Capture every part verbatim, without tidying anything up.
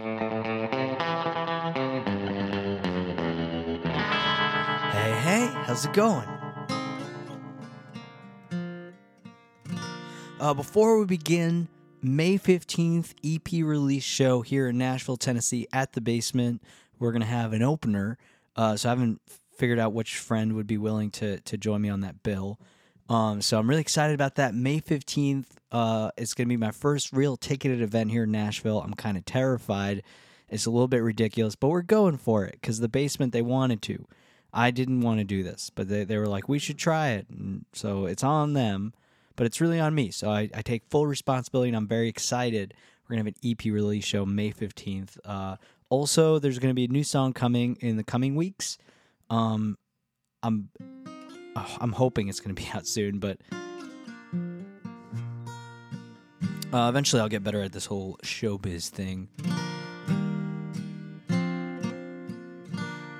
Hey, hey, how's it going? Uh, before we begin, May fifteenth E P release show here in Nashville, Tennessee at the Basement. We're going to have an opener, uh, so I haven't figured out which friend would be willing to to join me on that bill. Um, so I'm really excited about that. May fifteenth, uh, it's going to be my first real ticketed event here in Nashville. I'm kind of terrified. It's a little bit ridiculous, but we're going for it because the Basement, they wanted to. I didn't want to do this, but they, they were like, we should try it. And so it's on them, but it's really on me. So I, I take full responsibility, and I'm very excited. We're going to have an E P release show May fifteenth. Uh, also, there's going to be a new song coming in the coming weeks. Um, I'm oh, I'm hoping it's going to be out soon, but uh, eventually I'll get better at this whole showbiz thing.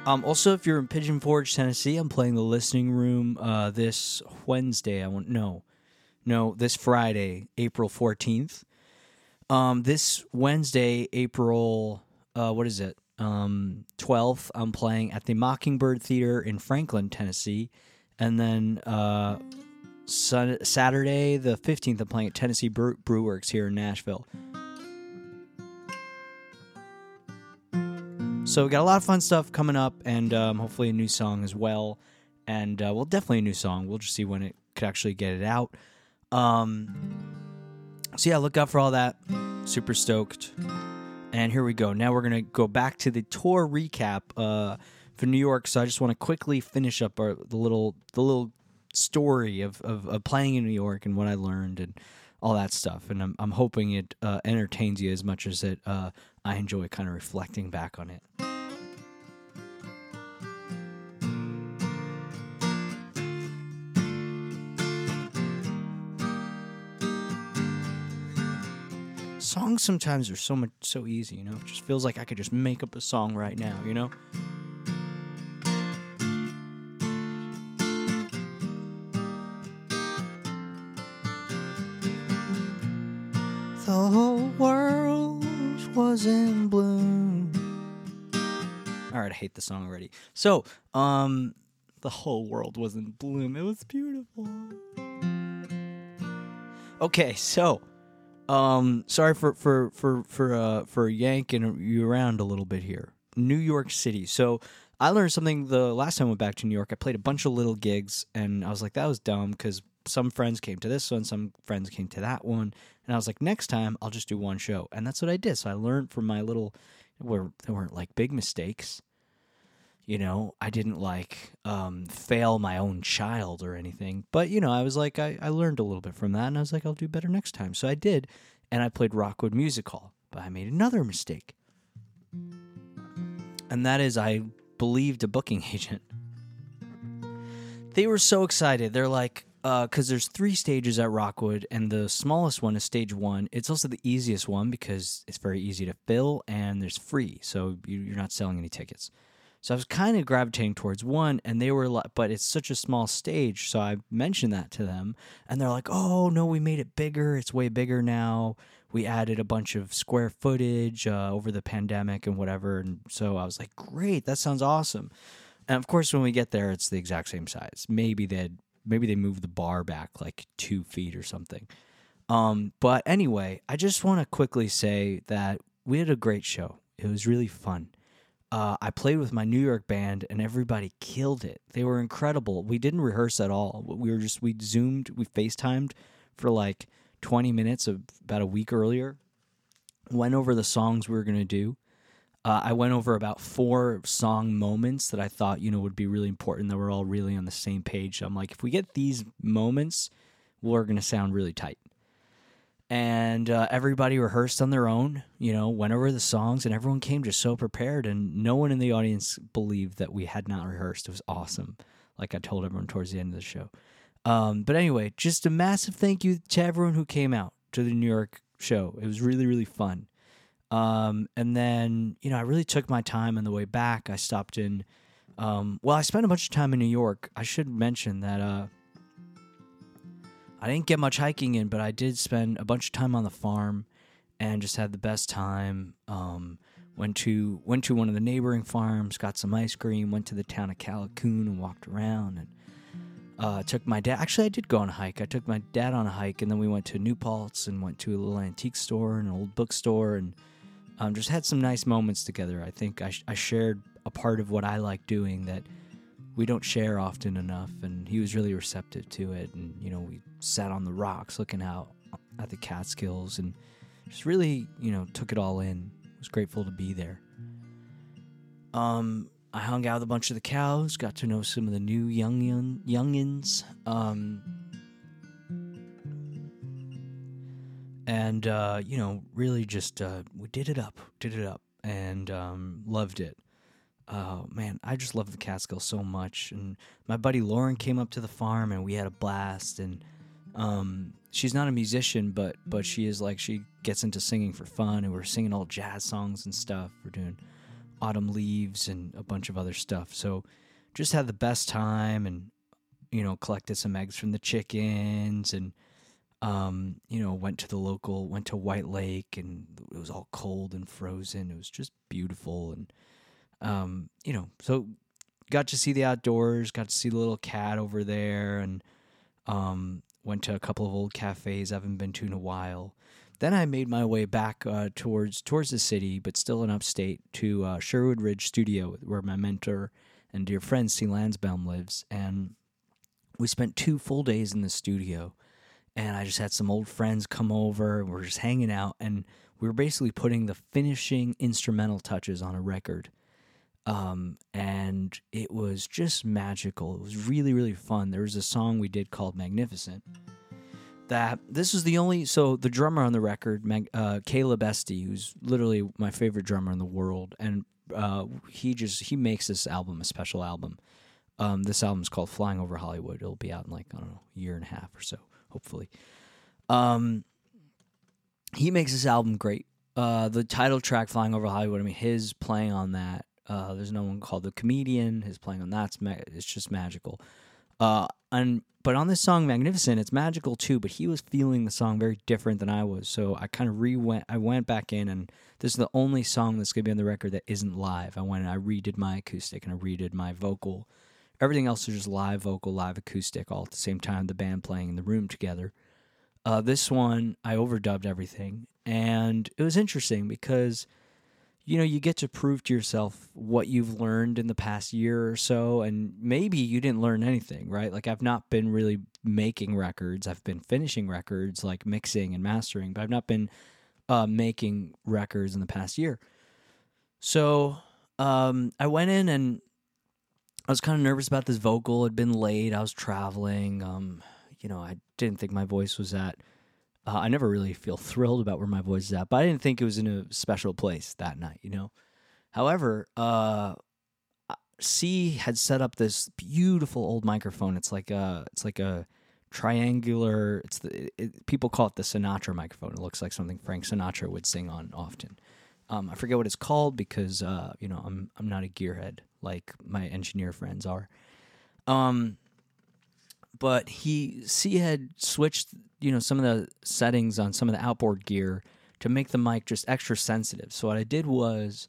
Um, also, if you're in Pigeon Forge, Tennessee, I'm playing the Listening Room uh, this Wednesday. I want no, no, this Friday, April fourteenth. Um, this Wednesday, April, uh, what is it? Um, twelfth. I'm playing at the Mockingbird Theater in Franklin, Tennessee, and then uh, sun- Saturday, the fifteenth, I'm playing at Tennessee Brew Works here in Nashville. So we got a lot of fun stuff coming up, and um, hopefully a new song as well. And, uh, well, definitely a new song. We'll just see when it could actually get it out. Um, so, yeah, look out for all that. Super stoked. And here we go. Now we're going to go back to the tour recap uh, for New York. So I just want to quickly finish up our, the little the little story of, of, of playing in New York and what I learned and all that stuff. And I'm, I'm hoping it uh, entertains you as much as it... Uh, I enjoy kind of reflecting back on it. Songs sometimes are so much so easy, you know? It just feels like I could just make up a song right now, you know? The whole world was in bloom. All right, I hate the song already. So, um, the whole world was in bloom. It was beautiful. Okay, so, um, sorry for for for for uh, for yanking you around a little bit here. New York City. So, I learned something the last time I went back to New York. I played a bunch of little gigs, and I was like, that was dumb because some friends came to this one, some friends came to that one. And I was like, next time, I'll just do one show. And that's what I did. So I learned from my little, well, there weren't like big mistakes. You know, I didn't like um, fail my own child or anything. But, you know, I was like, I, I learned a little bit from that. And I was like, I'll do better next time. So I did. And I played Rockwood Music Hall. But I made another mistake. And that is, I believed a booking agent. They were so excited. They're like, because uh, there's three stages at Rockwood, and the smallest one is stage one. It's also the easiest one because it's very easy to fill, and there's free, so you're not selling any tickets. So I was kind of gravitating towards one, and they were like, but it's such a small stage, so I mentioned that to them, and they're like, oh, no, we made it bigger. It's way bigger now. We added a bunch of square footage uh, over the pandemic and whatever, and so I was like, great, that sounds awesome. And, of course, when we get there, it's the exact same size. Maybe they had Maybe they moved the bar back like two feet or something. Um, but anyway, I just want to quickly say that we had a great show. It was really fun. Uh, I played with my New York band, and everybody killed it. They were incredible. We didn't rehearse at all. We were just, we Zoomed, we FaceTimed for like twenty minutes of about a week earlier. Went over the songs we were going to do. Uh, I went over about four song moments that I thought, you know, would be really important, that we're all really on the same page. I'm like, if we get these moments, we're going to sound really tight. And uh, everybody rehearsed on their own, you know, went over the songs, and everyone came just so prepared, and no one in the audience believed that we had not rehearsed. It was awesome, like I told everyone towards the end of the show. Um, but anyway, just a massive thank you to everyone who came out to the New York show. It was really, really fun. Um, and then, you know, I really took my time on the way back. I stopped in, um, well, I spent a bunch of time in New York. I should mention that, uh, I didn't get much hiking in, but I did spend a bunch of time on the farm and just had the best time. Um, Went to went to one of the neighboring farms, got some ice cream, went to the town of Calicoon and walked around, and uh, took my dad. Actually, I did go on a hike. I took my dad on a hike, and then we went to New Paltz and went to a little antique store and an old bookstore, and um, just had some nice moments together. I think I, sh- I shared a part of what I like doing that we don't share often enough, and he was really receptive to it. And, you know, we sat on the rocks looking out at the Catskills and just really, you know, took it all in. Was grateful to be there. Um, I hung out with a bunch of the cows, got to know some of the new young, young youngins, um, and uh, you know, really just uh, we did it up, did it up, and um, loved it. Oh man, I just love the Catskills so much. And my buddy Lauren came up to the farm, and we had a blast. And um, she's not a musician, but but she is like she. gets into singing for fun, and we're singing old jazz songs and stuff. We're doing Autumn Leaves and a bunch of other stuff. So just had the best time, and, you know, collected some eggs from the chickens, and, um, you know, went to the local, went to White Lake, and it was all cold and frozen. It was just beautiful. And, um, you know, so got to see the outdoors, got to see the little cat over there, and, um, went to a couple of old cafes I haven't been to in a while. Then I made my way back uh, towards towards the city, but still in upstate, to uh, Sherwood Ridge Studio, where my mentor and dear friend C. Lansbaum lives. And we spent two full days in the studio, and I just had some old friends come over, and we're just hanging out, and we were basically putting the finishing instrumental touches on a record. Um, and it was just magical. It was really, really fun. There was a song we did called Magnificent. That this is the only so the drummer on the record, uh, Caleb Esti, who's literally my favorite drummer in the world, and uh, he just he makes this album a special album. Um, this album's called Flying Over Hollywood. It'll be out in like I don't know a year and a half or so, hopefully. Um, he makes this album great. Uh, the title track, Flying Over Hollywood. I mean, his playing on that. Uh, there's no one called The Comedian. His playing on that's ma- it's just magical. Uh, and but on this song Magnificent, it's magical too. But he was feeling the song very different than I was, so I kind of re went. I went back in, and this is the only song that's gonna be on the record that isn't live. I went and I redid my acoustic and I redid my vocal. Everything else is just live vocal, live acoustic, all at the same time. The band playing in the room together. Uh, this one I overdubbed everything, and it was interesting because, you know, you get to prove to yourself what you've learned in the past year or so, and maybe you didn't learn anything, right? Like, I've not been really making records. I've been finishing records, like mixing and mastering, but I've not been uh, making records in the past year. So um, I went in, and I was kind of nervous about this vocal. It'd been late. I was traveling. Um, you know, I didn't think my voice was at... Uh, I never really feel thrilled about where my voice is at, but I didn't think it was in a special place that night, you know? However, uh, C had set up this beautiful old microphone. It's like a, it's like a triangular, it's the, it, people call it the Sinatra microphone. It looks like something Frank Sinatra would sing on often. Um, I forget what it's called because, uh, you know, I'm, I'm not a gearhead like my engineer friends are. Um, but he, C had switched, you know, some of the settings on some of the outboard gear to make the mic just extra sensitive. So what I did was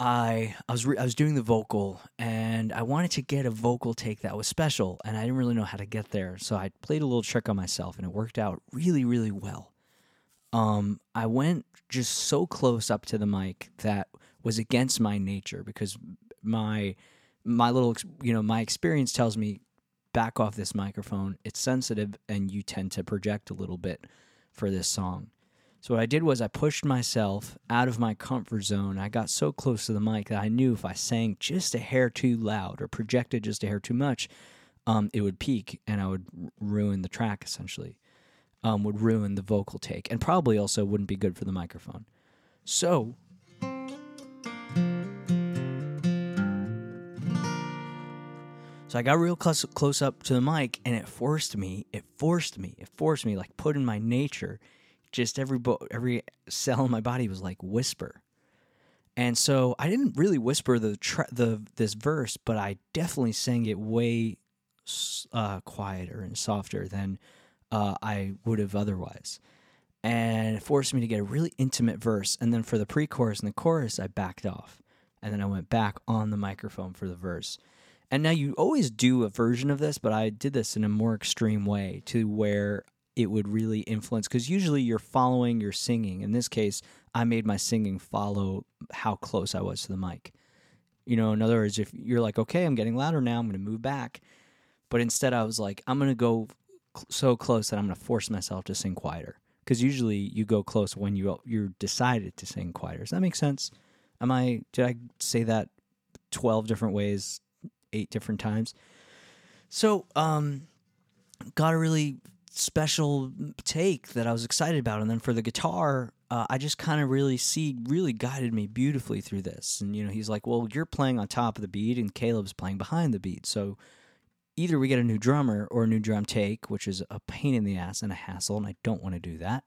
I I was re- I was doing the vocal, and I wanted to get a vocal take that was special, and I didn't really know how to get there. So I played a little trick on myself, and it worked out really, really well. Um, I went just so close up to the mic that was against my nature, because my my little, you know, my experience tells me, back off this microphone, it's sensitive, and you tend to project a little bit for this song. So what I did was I pushed myself out of my comfort zone. I got so close to the mic that I knew if I sang just a hair too loud or projected just a hair too much, um, it would peak, and I would ruin the track, essentially, um, would ruin the vocal take, and probably also wouldn't be good for the microphone. So... So I got real close, close up to the mic, and it forced me, it forced me, it forced me, like, put in my nature, just every bo- every cell in my body was like, whisper. And so I didn't really whisper the tra- the this verse, but I definitely sang it way uh, quieter and softer than uh, I would have otherwise. and it forced me to get a really intimate verse. And then for the pre-chorus and the chorus, I backed off. And then I went back on the microphone for the verse. And now you always do a version of this, but I did this in a more extreme way to where it would really influence. Because usually you're following your singing. In this case, I made my singing follow how close I was to the mic. You know, in other words, if you're like, okay, I'm getting louder now, I'm going to move back. But instead I was like, I'm going to go cl- so close that I'm going to force myself to sing quieter. Because usually you go close when you you're decided to sing quieter. Does that make sense? Am I? Did I say that twelve different ways, eight different times? So, um, got a really special take that I was excited about, and then for the guitar, uh, I just kind of really see really guided me beautifully through this. And you know, he's like, "Well, you're playing on top of the beat, and Caleb's playing behind the beat, so." Either we get a new drummer or a new drum take, which is a pain in the ass and a hassle, and I don't want to do that.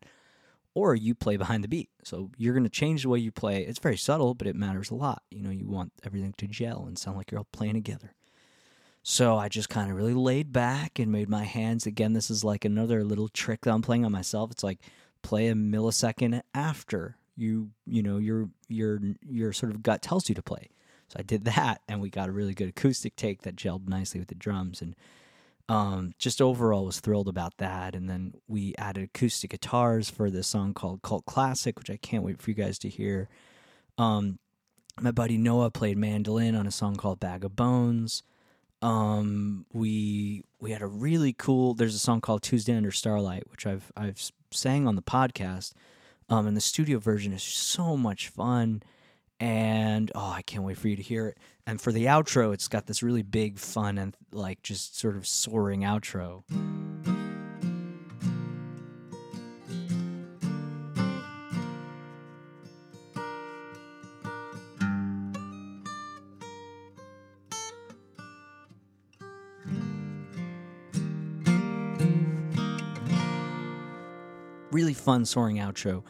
Or you play behind the beat. So you're going to change the way you play. It's very subtle, but it matters a lot. You know, you want everything to gel and sound like you're all playing together. So I just kind of really laid back and made my hands. Again, this is like another little trick that I'm playing on myself. It's like play a millisecond after you, you know, your your your sort of gut tells you to play. So I did that, and we got a really good acoustic take that gelled nicely with the drums, and um, just overall was thrilled about that. And then we added acoustic guitars for this song called Cult Classic, which I can't wait for you guys to hear. Um, my buddy Noah played mandolin on a song called Bag of Bones. Um, we we had a really cool, there's a song called Tuesday Under Starlight, which I've, I've sang on the podcast, um, and the studio version is so much fun. And, oh, I can't wait for you to hear it. And for the outro, it's got this really big, fun, and, like, just sort of soaring outro. Really fun, soaring outro.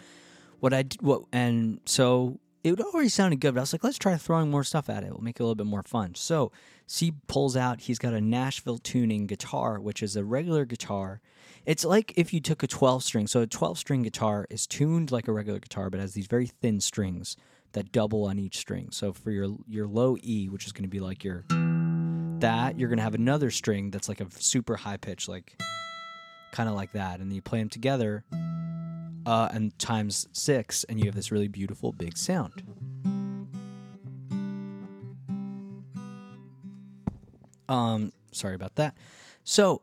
What I did, what, and so... It would already sounded good, but I was like, let's try throwing more stuff at it. We'll make it a little bit more fun. So C pulls out, he's got a Nashville tuning guitar, which is a regular guitar. It's like if you took a twelve string. So a twelve string guitar is tuned like a regular guitar, but has these very thin strings that double on each string. So for your your low E, which is going to be like your that, you're going to have another string that's like a super high pitch, like kind of like that. And then you play them together. Uh, and times six, and you have this really beautiful big sound. Um, sorry about that. So,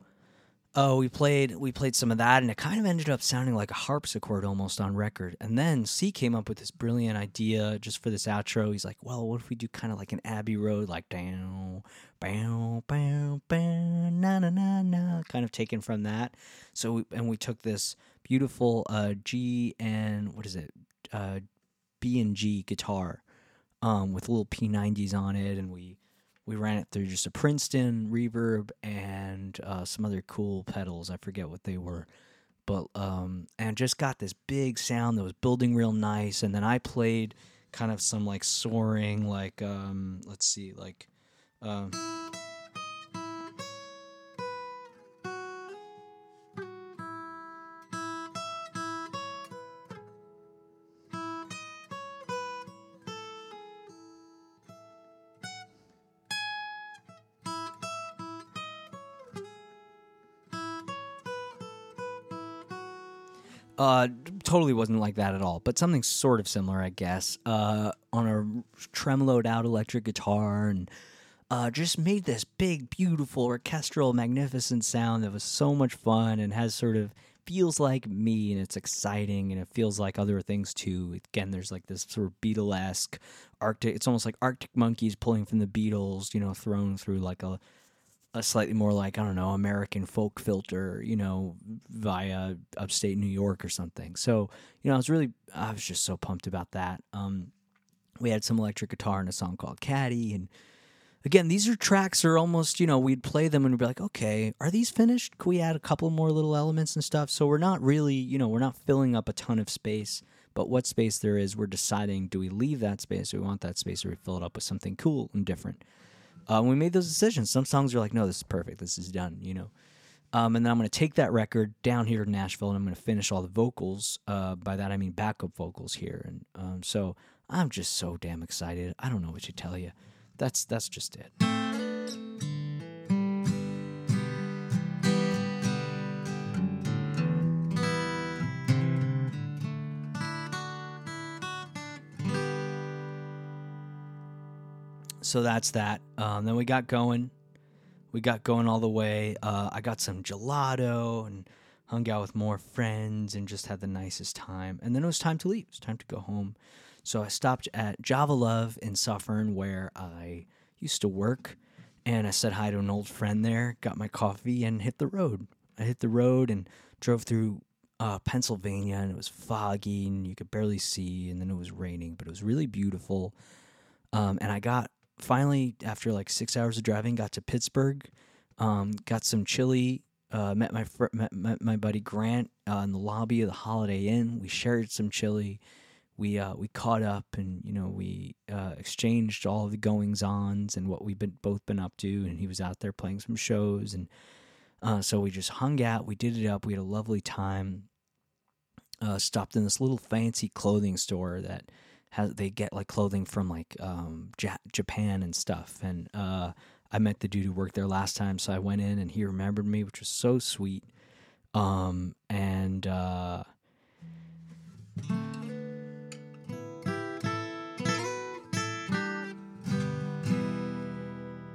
uh, we played we played some of that, and it kind of ended up sounding like a harpsichord almost on record. And then C came up with this brilliant idea just for this outro. He's like, "Well, what if we do kind of like an Abbey Road, like down, bow, bow, bow, na na na na," kind of taken from that. So, we, and we took this beautiful uh, G and what is it? Uh, B and G guitar um, with little P ninety s on it, and we we ran it through just a Princeton reverb and uh, some other cool pedals. I forget what they were, but um, and just got this big sound that was building real nice. And then I played kind of some like soaring, like um, let's see, like. Uh, Uh, totally wasn't like that at all, but something sort of similar, I guess, uh, on a tremoloed out electric guitar, and uh, just made this big, beautiful, orchestral, magnificent sound that was so much fun and has sort of feels like me, and it's exciting, and it feels like other things too. Again, there's like this sort of Beatlesque Arctic, it's almost like Arctic Monkeys pulling from the Beatles, you know, thrown through like a A slightly more like, I don't know, American folk filter, you know, via upstate New York or something. So, you know, I was really, I was just so pumped about that. Um, we had some electric guitar and a song called Caddy. And again, these are tracks are almost, you know, we'd play them and we'd be like, okay, are these finished? Can we add a couple more little elements and stuff? So we're not really, you know, we're not filling up a ton of space, but what space there is, we're deciding, do we leave that space? Do we want that space or we fill it up with something cool and different? Uh, we made those decisions. Some songs are like, no, this is perfect. This is done, you know. Um, and then I'm going to take that record down here to Nashville, and I'm going to finish all the vocals. Uh, by that, I mean backup vocals here. And um, so I'm just so damn excited. I don't know what to tell you. That's that's just it. So that's that. Um, then we got going. We got going all the way. Uh, I got some gelato and hung out with more friends and just had the nicest time. And then it was time to leave. It was time to go home. So I stopped at Java Love in Suffern, where I used to work. And I said hi to an old friend there, got my coffee, and hit the road. I hit the road and drove through uh, Pennsylvania, and it was foggy, and you could barely see, and then it was raining. But it was really beautiful. Um, and I got... Finally, after like six hours of driving, got to Pittsburgh, um, got some chili, uh, met my fr- met, met my buddy Grant uh, in the lobby of the Holiday Inn. We shared some chili. We uh, we caught up, and you know we uh, exchanged all the goings-ons and what we've been both been up to. And he was out there playing some shows, and uh, so we just hung out. We did it up. We had a lovely time. Uh, stopped in this little fancy clothing store that. Has, they get like clothing from like um, ja- Japan and stuff. And uh, I met the dude who worked there last time, so I went in and he remembered me, which was so sweet. Um, and uh,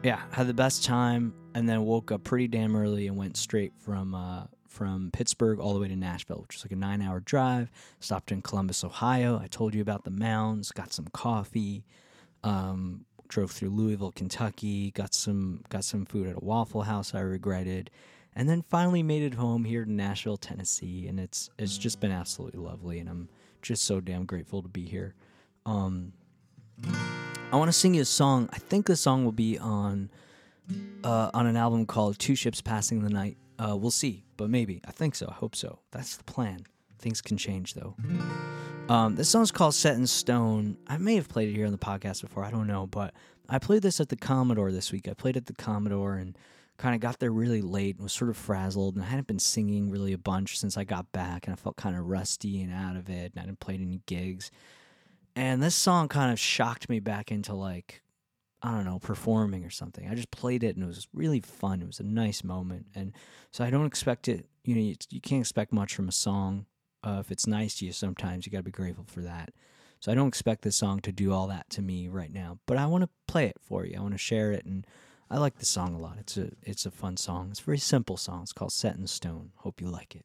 yeah, had the best time. And then woke up pretty damn early and went straight from uh, from Pittsburgh all the way to Nashville, which was like a nine-hour drive. Stopped in Columbus, Ohio. I told you about the mounds. Got some coffee. Um, drove through Louisville, Kentucky. Got some got some food at a Waffle House I regretted, and then finally made it home here to Nashville, Tennessee. And it's it's just been absolutely lovely, and I'm just so damn grateful to be here. Um, I want to sing you a song. I think the song will be on uh, on an album called Two Ships Passing the Night. Uh, we'll see, but maybe. I think so. I hope so. That's the plan. Things can change, though. Um, this song's called Set in Stone. I may have played it here on the podcast before. I don't know, but I played this at the Commodore this week. I played at the Commodore and kind of got there really late and was sort of frazzled, and I hadn't been singing really a bunch since I got back, and I felt kind of rusty and out of it, and I didn't play any gigs. And this song kind of shocked me back into, like, I don't know, performing or something. I just played it, and it was really fun. It was a nice moment. And so I don't expect it, you know, you, you can't expect much from a song. Uh, if it's nice to you sometimes, you got to be grateful for that. So I don't expect this song to do all that to me right now, but I want to play it for you. I want to share it, and I like the song a lot. It's a, it's a fun song. It's a very simple song. It's called Set in Stone. Hope you like it.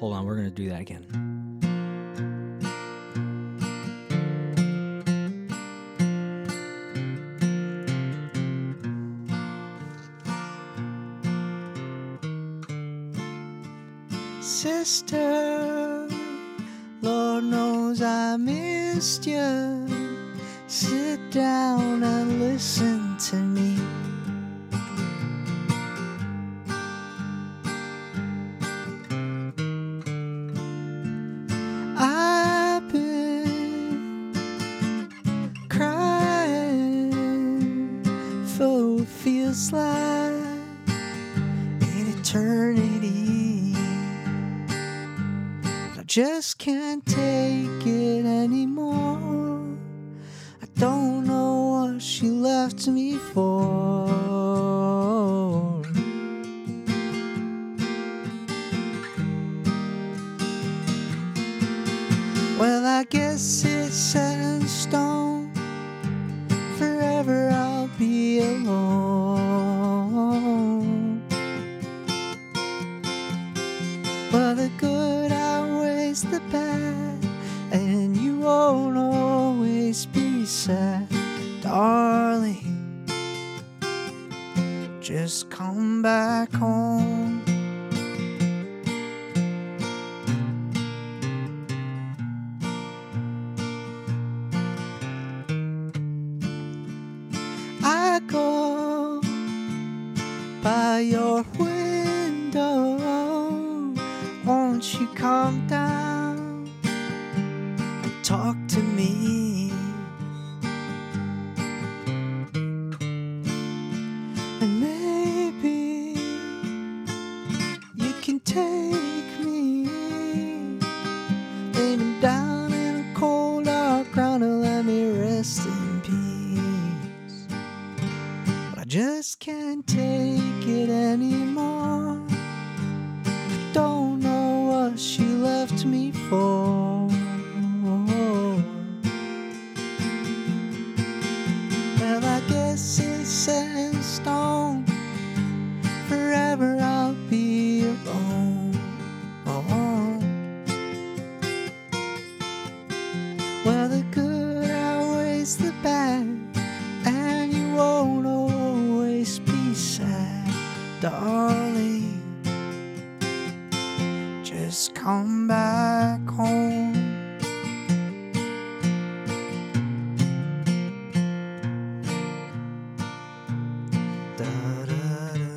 Hold on, we're going to do that again. Sister, Lord knows I missed you. Sit down and listen to me. I've been crying for what feels like an eternity. Just can't take it anymore. I don't know what she left me for. Well, I guess it's set in stone. Forever I'll be alone. Well, the good the bad, and you won't always be sad, darling. Just come back home. I go by your window. Won't you come down? Talk to me. before. Well, I guess it's set in stone, forever I'll be alone. Well, the good outweighs the bad, and you won't always be sad, darling. Just come back home. Da, da, da.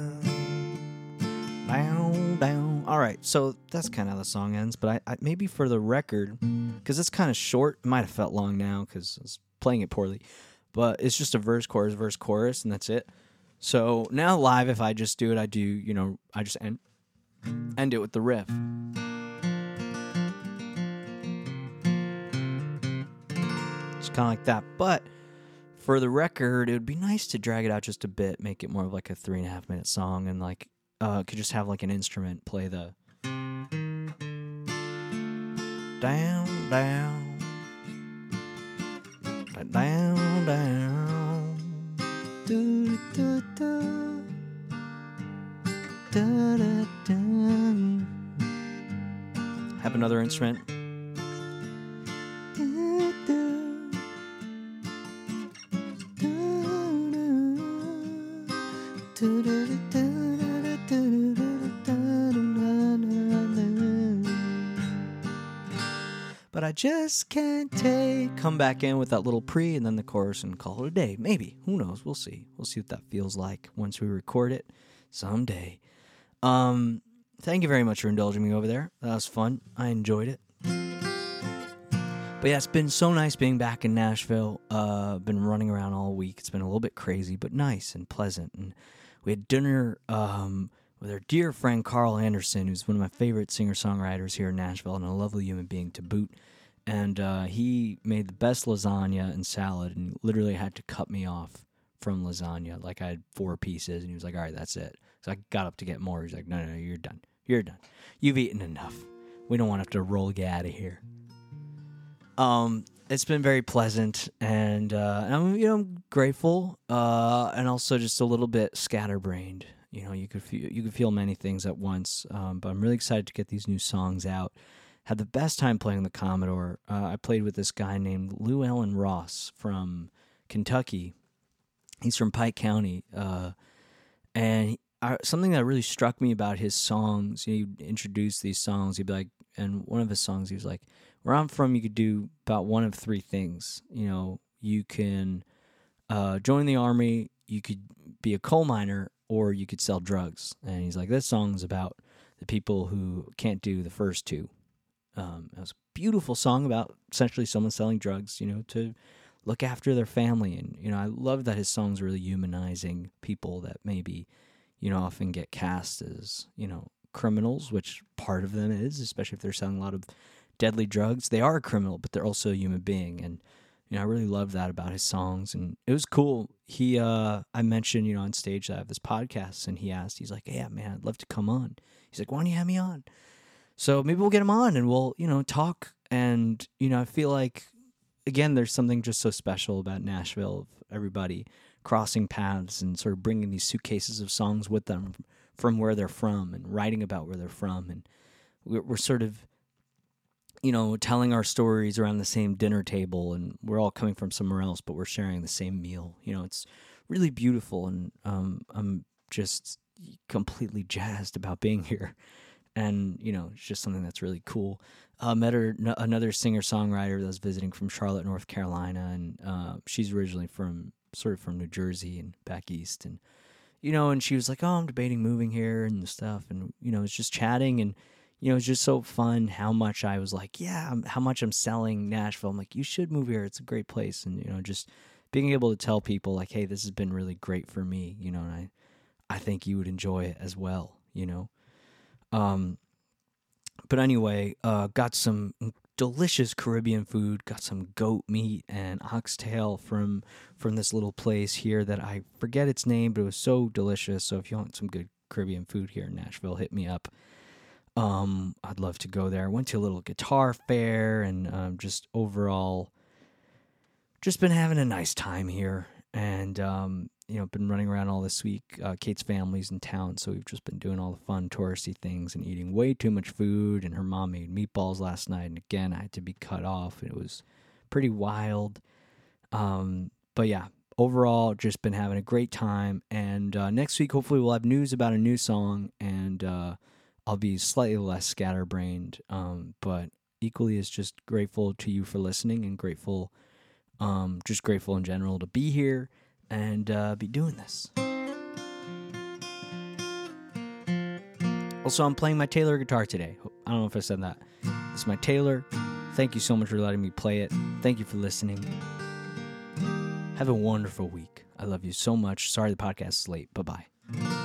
Bow, bow. All right, so that's kind of how the song ends, but I, I maybe for the record, because it's kind of short, it might have felt long now because I was playing it poorly, but it's just a verse, chorus, verse, chorus, and that's it. So now live, if I just do it, I do, you know, I just end, end it with the riff. Kind of like that, but for the record, it would be nice to drag it out just a bit, make it more of like a three and a half minute song, and like uh could just have like an instrument play the down down down down do do do da da da. Have another instrument. But I just can't take. Come back in with that little pre and then the chorus and call it a day. Maybe. Who knows? We'll see. We'll see what that feels like once we record it someday. Um, thank you very much for indulging me over there. That was fun. I enjoyed it. But yeah, it's been so nice being back in Nashville. Uh, been running around all week. It's been a little bit crazy, but nice and pleasant. And we had dinner um, with our dear friend Carl Anderson, who's one of my favorite singer-songwriters here in Nashville and a lovely human being to boot. And uh, he made the best lasagna and salad and literally had to cut me off from lasagna. Like I had four pieces, and he was like, all right, that's it. So I got up to get more. He's like, no, no, no, you're done. You're done. You've eaten enough. We don't want to have to roll you out of here. Um, it's been very pleasant, and uh, I'm, you know, I'm grateful, uh, and also just a little bit scatterbrained. You know, you could feel, you could feel many things at once, um, but I'm really excited to get these new songs out. Had the best time playing the Commodore. Uh, I played with this guy named Llewellyn Ross from Kentucky. He's from Pike County, uh, and he, I, something that really struck me about his songs. You know, he introduced these songs. He'd be like, and one of his songs, he was like, where I'm from, you could do about one of three things. You know, you can uh, join the army, you could be a coal miner, or you could sell drugs. And he's like, this song's about the people who can't do the first two. Um, it was a beautiful song about essentially someone selling drugs, you know, to look after their family. And, you know, I love that his song's really humanizing people that maybe, you know, often get cast as, you know, criminals, which part of them is, especially if they're selling a lot of deadly drugs. They are a criminal, but they're also a human being. And, you know, I really love that about his songs. And it was cool. He, uh, I mentioned, you know, on stage that I have this podcast, and he asked, he's like, yeah, man, I'd love to come on. He's like, why don't you have me on? So maybe we'll get him on and we'll, you know, talk. And, you know, I feel like, again, there's something just so special about Nashville, everybody crossing paths and sort of bringing these suitcases of songs with them from where they're from and writing about where they're from. And we're, we're sort of, you know, telling our stories around the same dinner table, and we're all coming from somewhere else, but we're sharing the same meal. You know, it's really beautiful, and um, I'm just completely jazzed about being here. And, you know, it's just something that's really cool. Uh, met her, n- another singer-songwriter that was visiting from Charlotte, North Carolina, and uh, she's originally from, sort of from New Jersey and back east, and, you know, and she was like, oh, I'm debating moving here and stuff, and, you know, it's just chatting, and you know, it's just so fun how much I was like, yeah, I'm, how much I'm selling Nashville. I'm like, you should move here. It's a great place. And, you know, just being able to tell people like, hey, this has been really great for me, you know, and I, I think you would enjoy it as well, you know. Um, but anyway, uh, got some delicious Caribbean food, got some goat meat and oxtail from, from this little place here that I forget its name, but it was so delicious. So if you want some good Caribbean food here in Nashville, hit me up. Um, I'd love to go there. I went to a little guitar fair and um, just overall just been having a nice time here. And, um, you know, been running around all this week. Uh, Kate's family's in town, so we've just been doing all the fun touristy things and eating way too much food. And her mom made meatballs last night. And again, I had to be cut off. It was pretty wild. Um, but yeah, overall, just been having a great time. And uh, next week, hopefully we'll have news about a new song. And uh, I'll be slightly less scatterbrained. Um, but equally as just grateful to you for listening and grateful... Um, just grateful in general to be here and uh, be doing this. Also, I'm playing my Taylor guitar today. I don't know if I said that. It's my Taylor. Thank you so much for letting me play it. Thank you for listening. Have a wonderful week. I love you so much. Sorry the podcast is late. Bye-bye.